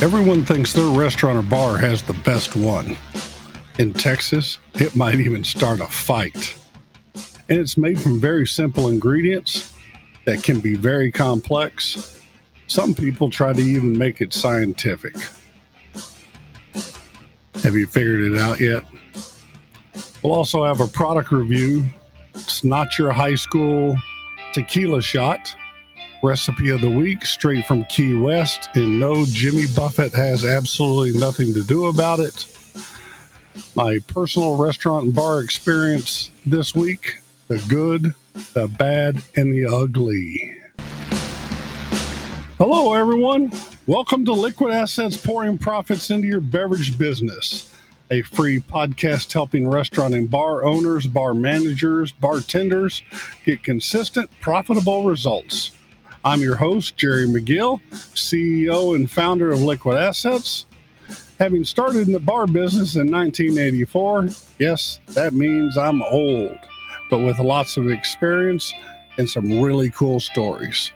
Everyone thinks their restaurant or bar has the best one. In Texas, it might even start a fight. And it's made from very simple ingredients that can be very complex. Some people try to even make it scientific. Have you figured it out yet? We'll also have a product review. It's not your high school tequila shot. Recipe of the week, straight from Key West. And no, Jimmy Buffett has absolutely nothing to do about it. My personal restaurant and bar experience this week, the good, the bad, and the ugly. Hello, everyone. Welcome to Liquid Assets, pouring profits into your beverage business, a free podcast helping restaurant and bar owners, bar managers, bartenders get consistent, profitable results. I'm your host, Jerry McGill, CEO and founder of Liquid Assets. Having started in the bar business in 1984, yes, that means I'm old, but with lots of experience and some really cool stories.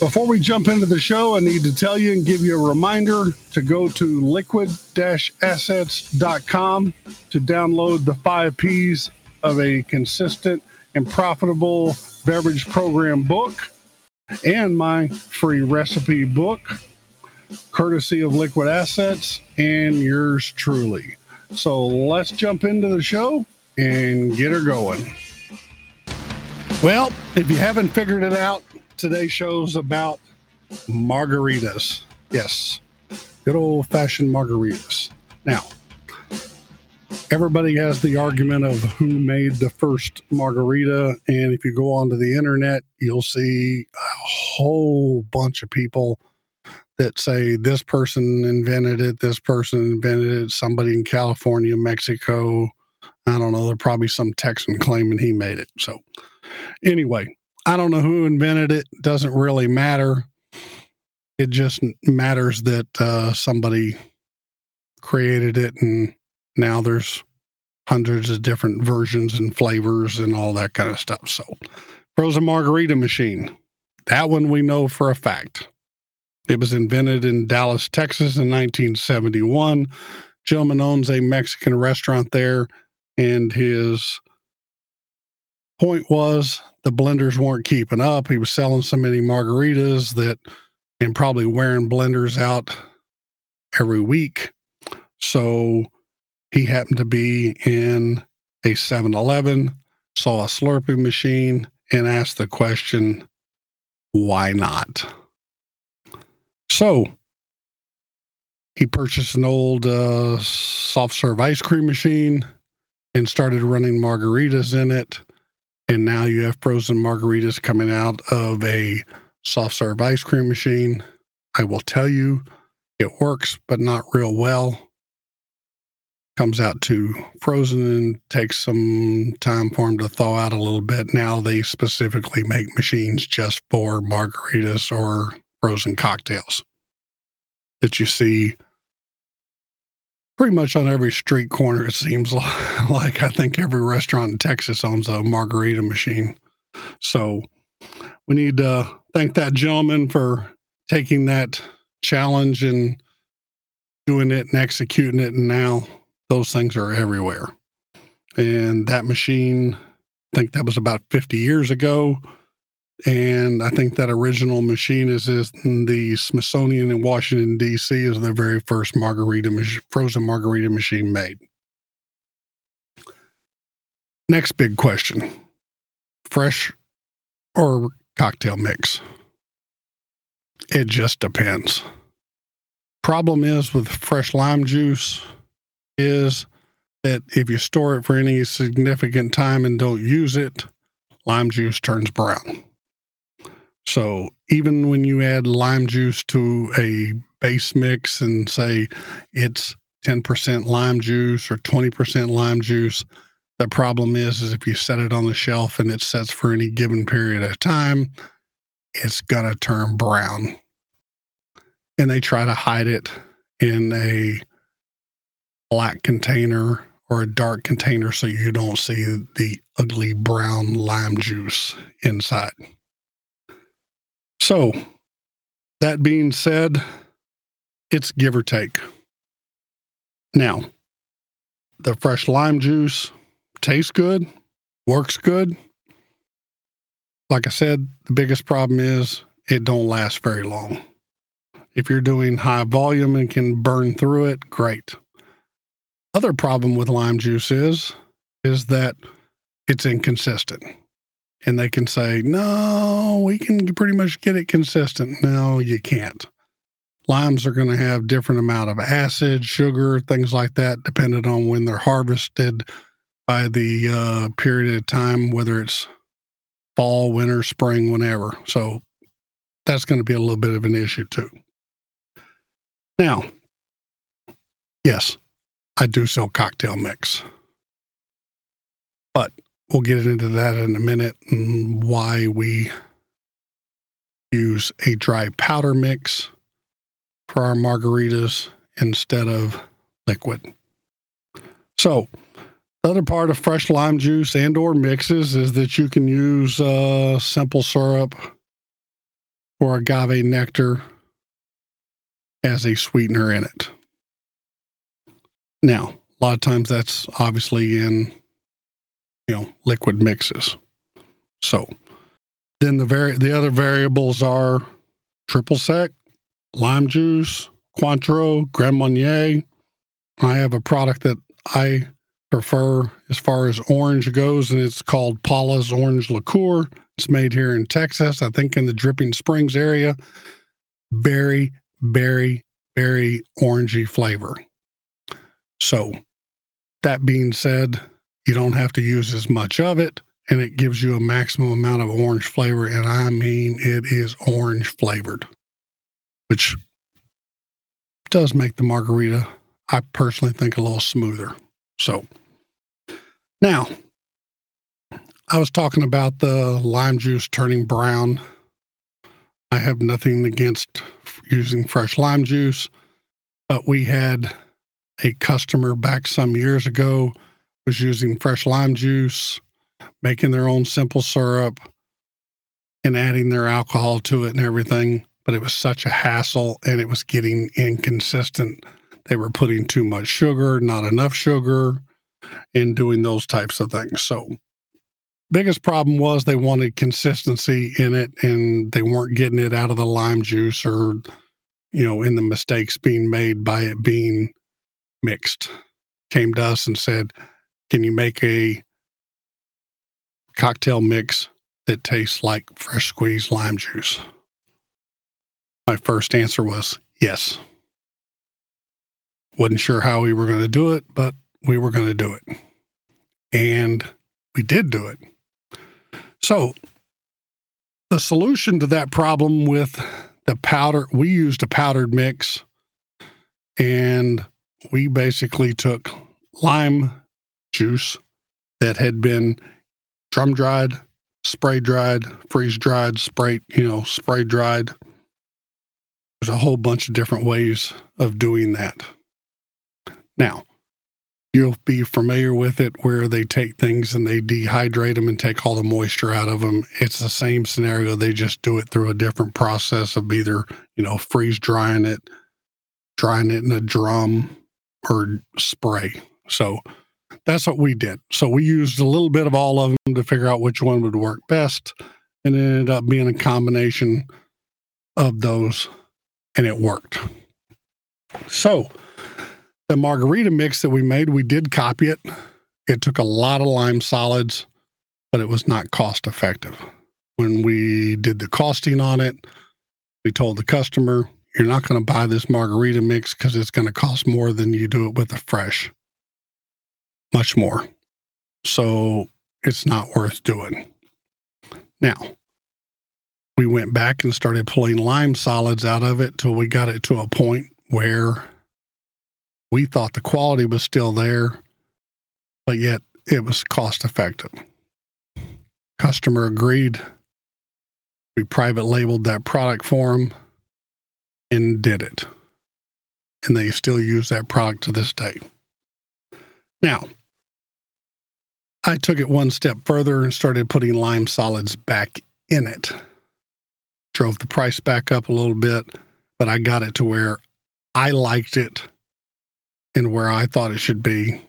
Before we jump into the show, I need to tell you and give you a reminder to go to liquid-assets.com to download the 5 P's of a consistent and profitable beverage program book and my free recipe book, courtesy of Liquid Assets and yours truly. So let's jump into the show and get her going. Well, if you haven't figured it out, today's show's about margaritas. Yes, good old-fashioned margaritas. Now, everybody has the argument of who made the first margarita, and if you go onto the internet, you'll see a whole bunch of people that say this person invented it, somebody in California, Mexico, I don't know, they're probably some Texan claiming he made it. So anyway, I don't know who invented it. Doesn't really matter. It just matters that somebody created it, and now there's hundreds of different versions and flavors and all that kind of stuff. So frozen margarita machine, that one we know for a fact. It was invented in Dallas, Texas in 1971. Gentleman owns a Mexican restaurant there, and his point was the blenders weren't keeping up. He was selling so many margaritas that, and probably wearing blenders out every week. So he happened to be in a 7-Eleven, saw a Slurpee machine, and asked the question, why not? So he purchased an old soft serve ice cream machine and started running margaritas in it. And now you have frozen margaritas coming out of a soft serve ice cream machine. I will tell you, it works, but not real well. Comes out to frozen and takes some time for them to thaw out a little bit. Now they specifically make machines just for margaritas or frozen cocktails that you see pretty much on every street corner. It seems like I think every restaurant in Texas owns a margarita machine. So we need to thank that gentleman for taking that challenge and doing it and executing it. And now those things are everywhere. And that machine, I think that was about 50 years ago. And I think that original machine is in the Smithsonian in Washington, D.C. is the very first frozen margarita machine made. Next big question, fresh or cocktail mix? It just depends. Problem is with fresh lime juice is that if you store it for any significant time and don't use it, lime juice turns brown. So even when you add lime juice to a base mix and say it's 10% lime juice or 20% lime juice, the problem is if you set it on the shelf and it sets for any given period of time, it's going to turn brown. And they try to hide it in a black container or a dark container so you don't see the ugly brown lime juice inside. So, that being said, it's give or take. Now, the fresh lime juice tastes good, works good. Like I said, the biggest problem is it don't last very long. If you're doing high volume and can burn through it, great. Other problem with lime juice is that it's inconsistent. And they can say, no, we can pretty much get it consistent. No, you can't. Limes are going to have different amount of acid, sugar, things like that, depending on when they're harvested by the period of time, whether it's fall, winter, spring, whenever. So that's going to be a little bit of an issue too. Now, yes, I do sell cocktail mix, but we'll get into that in a minute and why we use a dry powder mix for our margaritas instead of liquid. So the other part of fresh lime juice and or mixes is that you can use simple syrup or agave nectar as a sweetener in it. Now, a lot of times that's obviously in liquid mixes. So then the other variables are triple sec, lime juice, Cointreau, Grand Marnier. I have a product that I prefer as far as orange goes, and it's called Paula's Orange Liqueur. It's made here in Texas, I think in the Dripping Springs area. Very, very, very orangey flavor. So that being said, you don't have to use as much of it, and it gives you a maximum amount of orange flavor, and I mean it is orange flavored, which does make the margarita, I personally think, a little smoother. So now, I was talking about the lime juice turning brown. I have nothing against using fresh lime juice, but we had a customer back some years ago was using fresh lime juice, making their own simple syrup, and adding their alcohol to it and everything. But it was such a hassle, and it was getting inconsistent. They were putting too much sugar, not enough sugar, and doing those types of things. So biggest problem was they wanted consistency in it, and they weren't getting it out of the lime juice or, in the mistakes being made by it being mixed. Came to us and said, can you make a cocktail mix that tastes like fresh squeezed lime juice? My first answer was yes. Wasn't sure how we were going to do it, but we were going to do it. And we did do it. So the solution to that problem with the powder, we used a powdered mix, and we basically took lime juice that had been drum dried, spray dried, freeze dried, spray dried. There's a whole bunch of different ways of doing that. Now, you'll be familiar with it where they take things and they dehydrate them and take all the moisture out of them. It's the same scenario. They just do it through a different process of either, freeze drying it in a drum or spray. So that's what we did. So we used a little bit of all of them to figure out which one would work best, and it ended up being a combination of those, and it worked. So the margarita mix that we made, we did copy it. It took a lot of lime solids, but it was not cost effective. When we did the costing on it, we told the customer, you're not going to buy this margarita mix because it's going to cost more than you do it with a fresh. Much more. So it's not worth doing. Now, we went back and started pulling lime solids out of it till we got it to a point where we thought the quality was still there, but yet it was cost effective. Customer agreed. We private labeled that product for them and did it. And they still use that product to this day. Now, I took it one step further and started putting lime solids back in it. Drove the price back up a little bit, but I got it to where I liked it and where I thought it should be.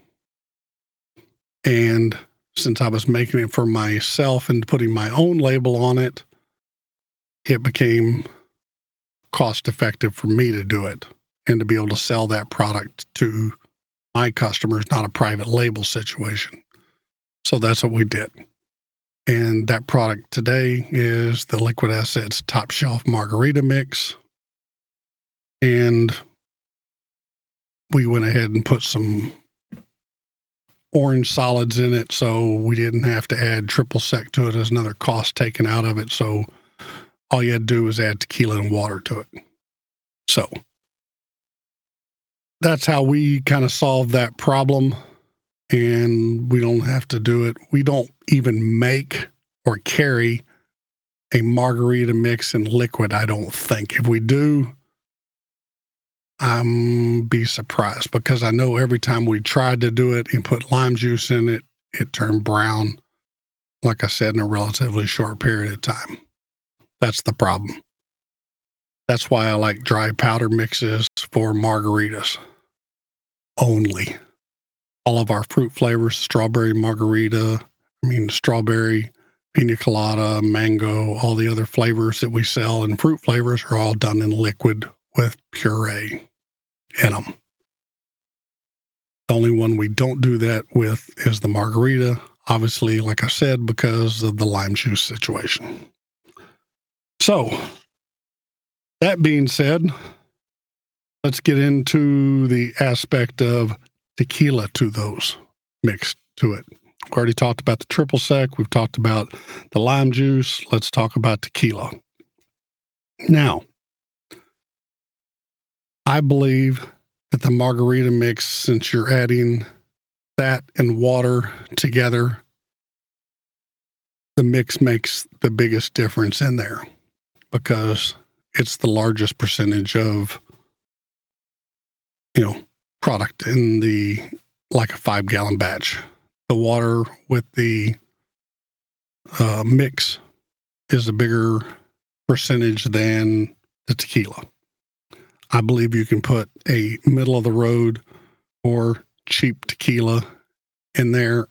And since I was making it for myself and putting my own label on it, it became cost effective for me to do it and to be able to sell that product to my customers, not a private label situation. So that's what we did. And that product today is the Liquid Assets Top Shelf Margarita Mix. And we went ahead and put some orange solids in it, so we didn't have to add triple sec to it as another cost taken out of it. So all you had to do was add tequila and water to it. So that's how we kind of solved that problem. And we don't have to do it. We don't even make or carry a margarita mix in liquid, I don't think. If we do, I'm be surprised, because I know every time we tried to do it and put lime juice in it, it turned brown, like I said, in a relatively short period of time. That's the problem. That's why I like dry powder mixes for margaritas only. All of our fruit flavors, strawberry margarita, strawberry, pina colada, mango, all the other flavors that we sell, and fruit flavors are all done in liquid with puree in them. The only one we don't do that with is the margarita, obviously, like I said, because of the lime juice situation. So, that being said, let's get into the aspect of tequila to those mixed to it. We've already talked about the triple sec. We've talked about the lime juice. Let's talk about tequila. Now, I believe that the margarita mix, since you're adding that and water together, the mix makes the biggest difference in there because it's the largest percentage of, product in the, like a 5-gallon batch. The water with the mix is a bigger percentage than the tequila. I believe you can put a middle of the road or cheap tequila in there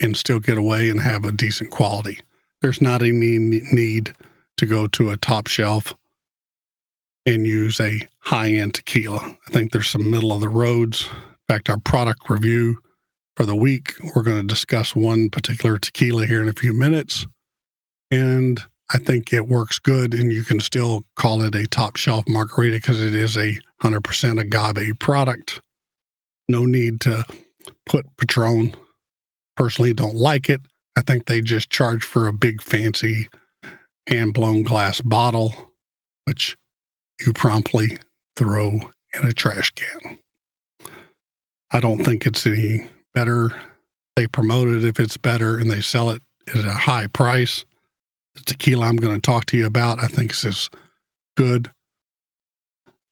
and still get away and have a decent quality. There's not any need to go to a top shelf and use a high-end tequila. I think there's some middle of the roads. In fact, our product review for the week, we're going to discuss one particular tequila here in a few minutes. And I think it works good, and you can still call it a top-shelf margarita because it is a 100% agave product. No need to put Patron. Personally, don't like it. I think they just charge for a big, fancy, hand-blown glass bottle, which you promptly throw in a trash can. I don't think it's any better. They promote it if it's better, and they sell it at a high price. The tequila I'm going to talk to you about, I think this is good,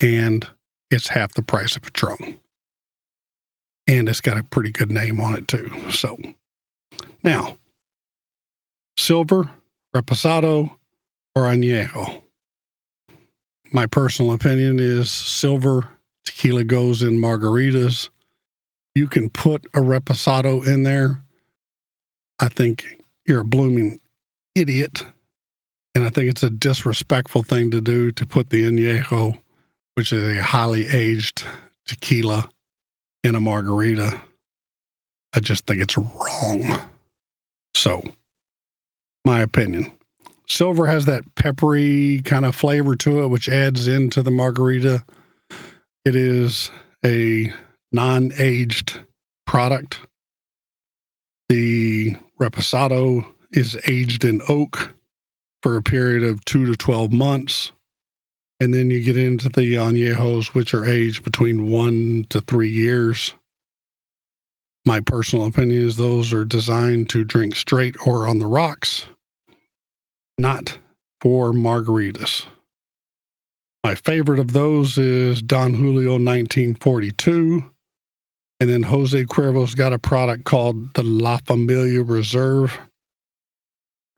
and it's half the price of Patron. And it's got a pretty good name on it, too. So, now, silver, reposado, or añejo. My personal opinion is silver tequila goes in margaritas. You can put a reposado in there. I think you're a blooming idiot, and I think it's a disrespectful thing to do to put the añejo, which is a highly aged tequila, in a margarita. I just think it's wrong. So, my opinion. Silver has that peppery kind of flavor to it, which adds into the margarita. It is a non-aged product. The reposado is aged in oak for a period of 2 to 12 months. And then you get into the añejos, which are aged between 1 to 3 years. My personal opinion is those are designed to drink straight or on the rocks, not for margaritas. My favorite of those is Don Julio 1942. And then Jose Cuervo's got a product called the La Familia Reserve.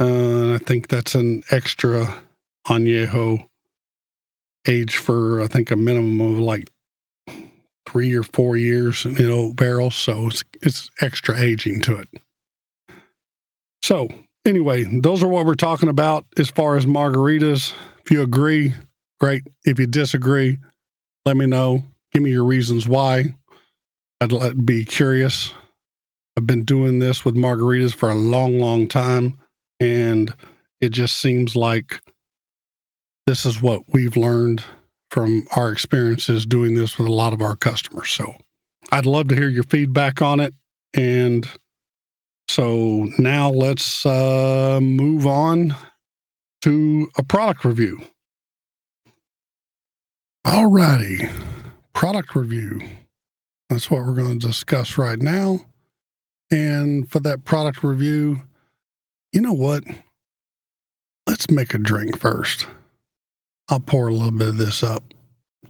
I think that's an extra añejo, aged for, I think, a minimum of like 3 or 4 years in oak barrels, so it's extra aging to it. So anyway, those are what we're talking about as far as margaritas. If you agree, great. If you disagree, let me know. Give me your reasons why. I'd be curious. I've been doing this with margaritas for a long, long time, and it just seems like this is what we've learned from our experiences doing this with a lot of our customers. So I'd love to hear your feedback on it. And so now let's move on to a product review. All righty, product review. That's what we're going to discuss right now. And for that product review, you know what? Let's make a drink first. I'll pour a little bit of this up,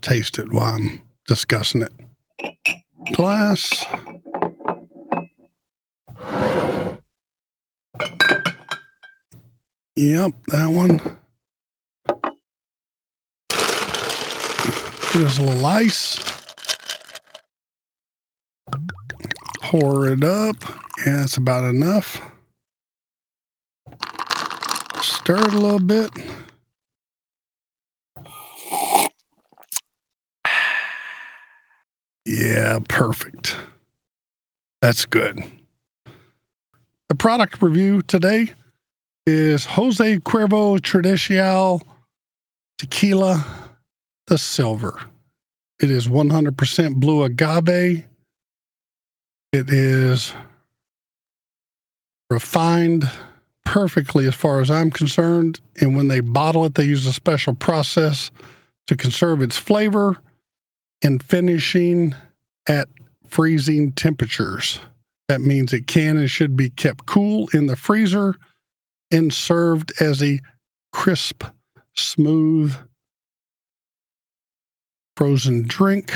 taste it while I'm discussing it. Glass. Yep, that one. Give us a little ice. Pour it up. Yeah, that's about enough. Stir it a little bit. Yeah, perfect. That's good. The product review today is Jose Cuervo Tradicional Tequila, the Silver. It is 100% blue agave. It is refined perfectly as far as I'm concerned. And when they bottle it, they use a special process to conserve its flavor and finishing at freezing temperatures. That means it can and should be kept cool in the freezer and served as a crisp, smooth, frozen drink.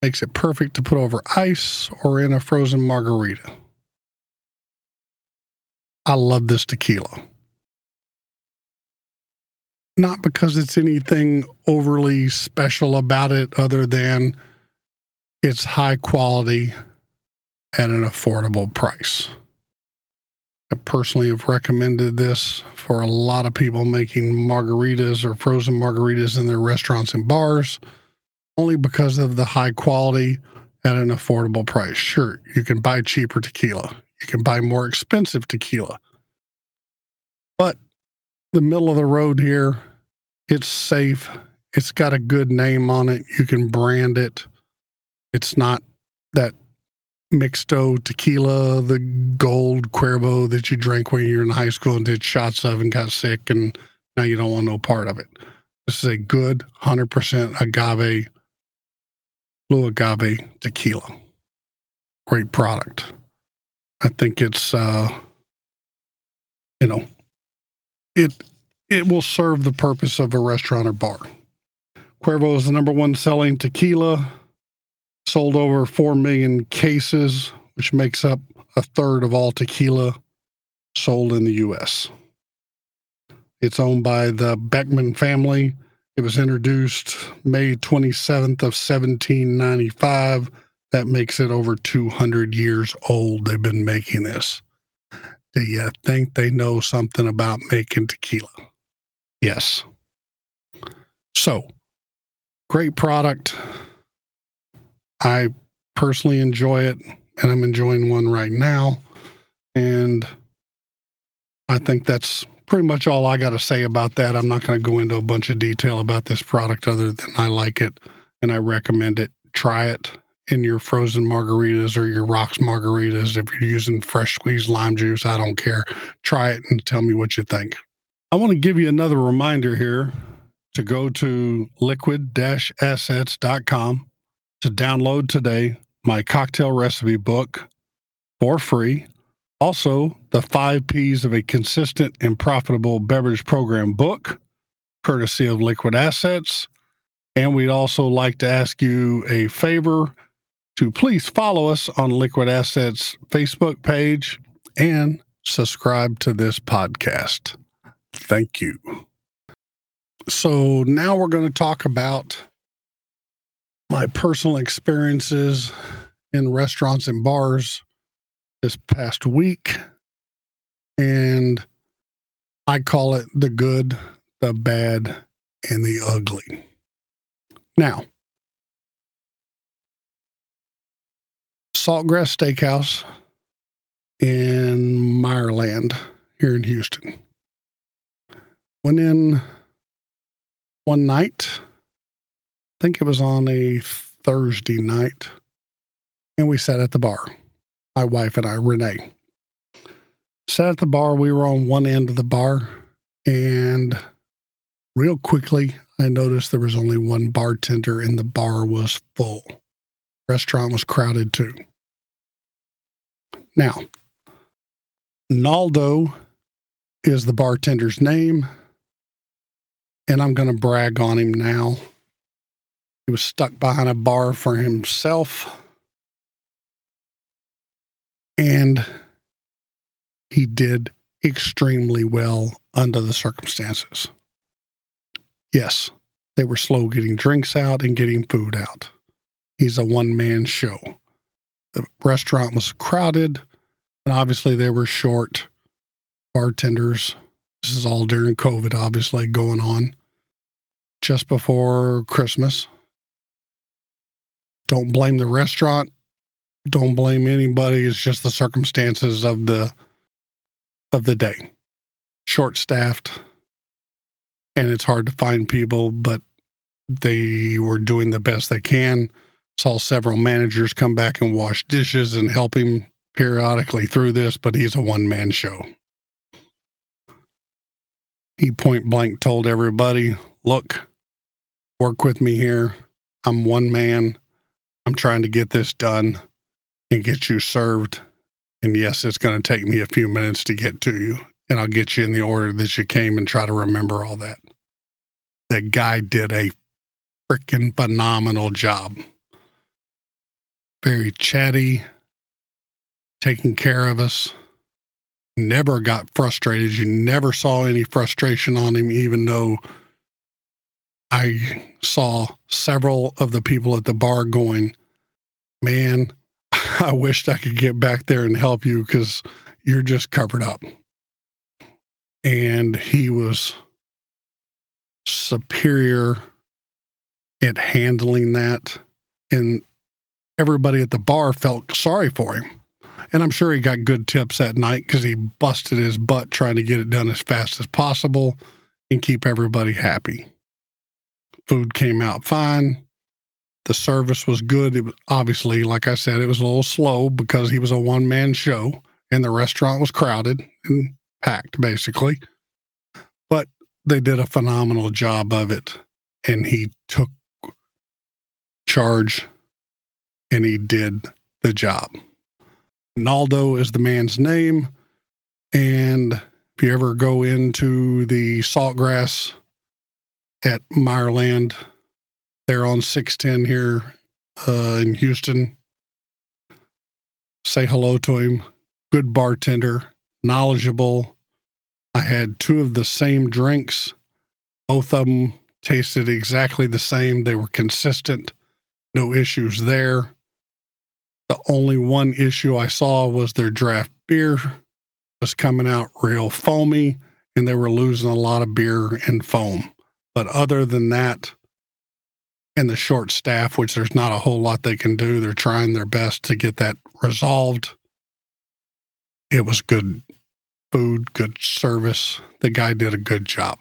Makes it perfect to put over ice or in a frozen margarita. I love this tequila. Not because it's anything overly special about it other than it's high quality at an affordable price. I personally have recommended this for a lot of people making margaritas or frozen margaritas in their restaurants and bars, only because of the high quality at an affordable price. Sure, you can buy cheaper tequila. You can buy more expensive tequila. But the middle of the road here, it's safe. It's got a good name on it. You can brand it. It's not that mixto tequila, the gold Cuervo that you drank when you were in high school and did shots of and got sick, and now you don't want no part of it. This is a good 100% agave, blue agave tequila. Great product. I think it's, It will serve the purpose of a restaurant or bar. Cuervo is the number one selling tequila, sold over 4 million cases, which makes up a third of all tequila sold in the U.S. It's owned by the Beckman family. It was introduced May 27th of 1795. That makes it over 200 years old they've been making this. Do you think they know something about making tequila? Yes. So, great product. I personally enjoy it, and I'm enjoying one right now. And I think that's pretty much all I got to say about that. I'm not going to go into a bunch of detail about this product other than I like it, and I recommend it. Try it in your frozen margaritas or your rocks margaritas. If you're using fresh squeezed lime juice, I don't care. Try it and tell me what you think. I want to give you another reminder here to go to liquid-assets.com to download today my cocktail recipe book for free. Also, the 5 P's of a consistent and profitable beverage program book, courtesy of Liquid Assets. And we'd also like to ask you a favor to please follow us on Liquid Assets Facebook page and subscribe to this podcast. Thank you. So now we're going to talk about my personal experiences in restaurants and bars this past week. And I call it the good, the bad, and the ugly. Now, Saltgrass Steakhouse in Meyerland here in Houston. Went in one night, I think it was on a Thursday night, and we sat at the bar. My wife and I, Renee, sat at the bar. We were on one end of the bar, and real quickly, I noticed there was only one bartender, and the bar was full. Restaurant was crowded too. Now, Naldo is the bartender's name, and I'm going to brag on him now. He was stuck behind a bar for himself, and he did extremely well under the circumstances. Yes, they were slow getting drinks out and getting food out. He's a one-man show. The restaurant was crowded, and obviously they were short bartenders. This is all during COVID, obviously, going on just before Christmas. Don't blame the restaurant. Don't blame anybody. It's just the circumstances of the day. Short-staffed, and it's hard to find people, but they were doing the best they can. Saw several managers come back and wash dishes and help him periodically through this, but he's a one-man show. He point blank told everybody, look, work with me here. I'm one man. I'm trying to get this done and get you served. And yes, it's going to take me a few minutes to get to you, and I'll get you in the order that you came and try to remember all that. That guy did a freaking phenomenal job. Very chatty, taking care of us. Never got frustrated. You never saw any frustration on him, even though I saw several of the people at the bar going, man, I wished I could get back there and help you because you're just covered up. And he was superior at handling that. And everybody at the bar felt sorry for him. And I'm sure he got good tips that night because he busted his butt trying to get it done as fast as possible and keep everybody happy. Food came out fine. The service was good. It was, obviously, like I said, it was a little slow because he was a one-man show and the restaurant was crowded and packed, basically. But they did a phenomenal job of it, and he took charge and he did the job. Naldo is the man's name, and if you ever go into the Saltgrass at Meyerland, they're on 610 here in Houston. Say hello to him. Good bartender, knowledgeable. I had two of the same drinks. Both of them tasted exactly the same. They were consistent. No issues there. The only one issue I saw was their draft beer was coming out real foamy, and they were losing a lot of beer and foam. But other than that, and the short staff, which there's not a whole lot they can do, they're trying their best to get that resolved. It was good food, good service. The guy did a good job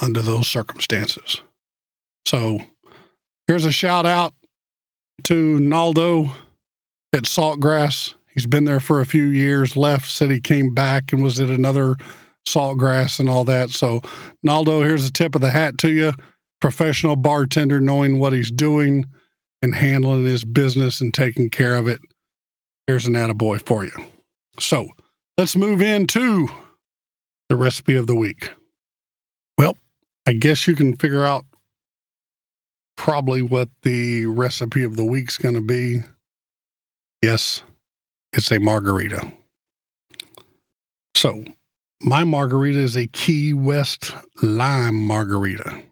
under those circumstances. So here's a shout out to Naldo at Saltgrass. He's been there for a few years, left, said he came back and was at another Saltgrass and all that. So, Naldo, here's a tip of the hat to you. Professional bartender, knowing what he's doing and handling his business and taking care of it. Here's an attaboy for you. So, let's move into the recipe of the week. Well, I guess you can figure out probably what the recipe of the week's going to be. Yes, it's a margarita. So, my margarita is a Key West lime margarita.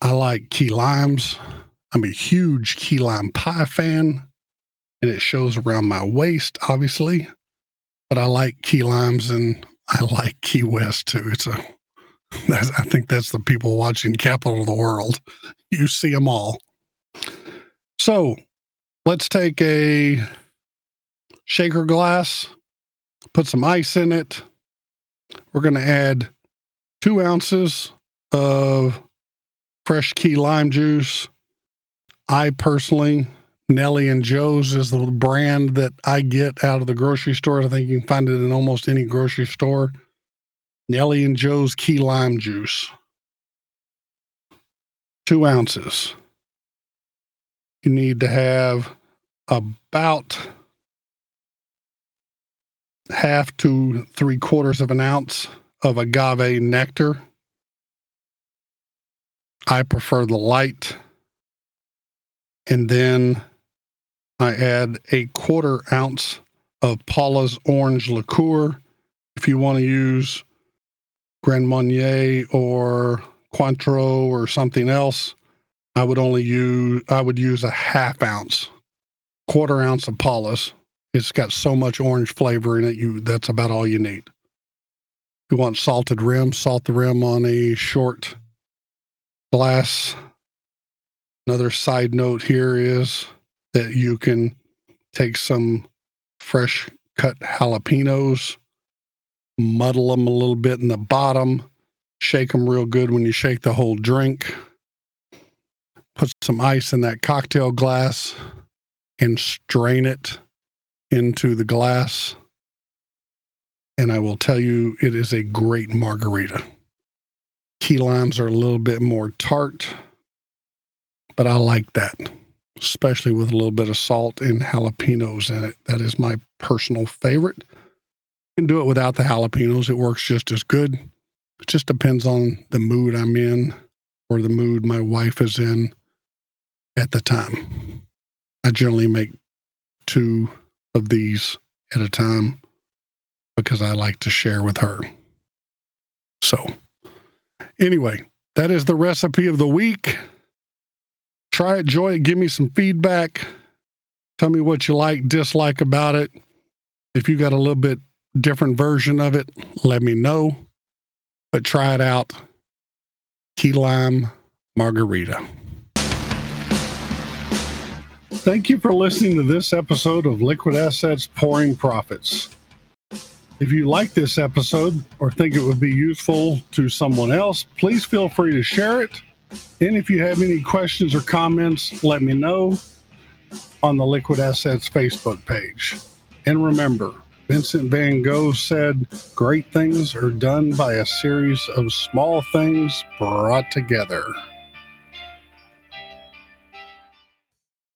I like key limes. I'm a huge key lime pie fan, and it shows around my waist, obviously. But I like key limes, and I like Key West, too. I think that's the people watching Capital of the World. You see them all. So let's take a shaker glass, put some ice in it. We're going to add 2 ounces of fresh key lime juice. I personally, Nelly and Joe's is the brand that I get out of the grocery store. I think you can find it in almost any grocery store. Nelly and Joe's key lime juice. 2 ounces. You need to have about half to 3/4 of an ounce of agave nectar. I prefer the light. And then I add a 1/4 ounce of Paula's Orange Liqueur. If you want to use Grand Marnier or Cointreau or something else, I would use a 1/2 ounce, 1/4 ounce of Paula's. It's got so much orange flavor in it, that's about all you need. If you want salted rim, salt the rim on a short glass. Another side note here is that you can take some fresh cut jalapenos, muddle them a little bit in the bottom, shake them real good when you shake the whole drink, put some ice in that cocktail glass, and strain it into the glass. And I will tell you, it is a great margarita. Key limes are a little bit more tart, but I like that, especially with a little bit of salt and jalapenos in it. That is my personal favorite. You can do it without the jalapenos. It works just as good. It just depends on the mood I'm in or the mood my wife is in at the time. I generally make 2 of these at a time because I like to share with her. So anyway, that is the recipe of the week. Try it, enjoy it, give me some feedback. Tell me what you like, dislike about it. If you got a little bit different version of it, let me know. But try it out. Key lime margarita. Thank you for listening to this episode of Liquid Assets Pouring Profits. If you like this episode or think it would be useful to someone else, please feel free to share it. And if you have any questions or comments, let me know on the Liquid Assets Facebook page. And remember, Vincent Van Gogh said, "Great things are done by a series of small things brought together."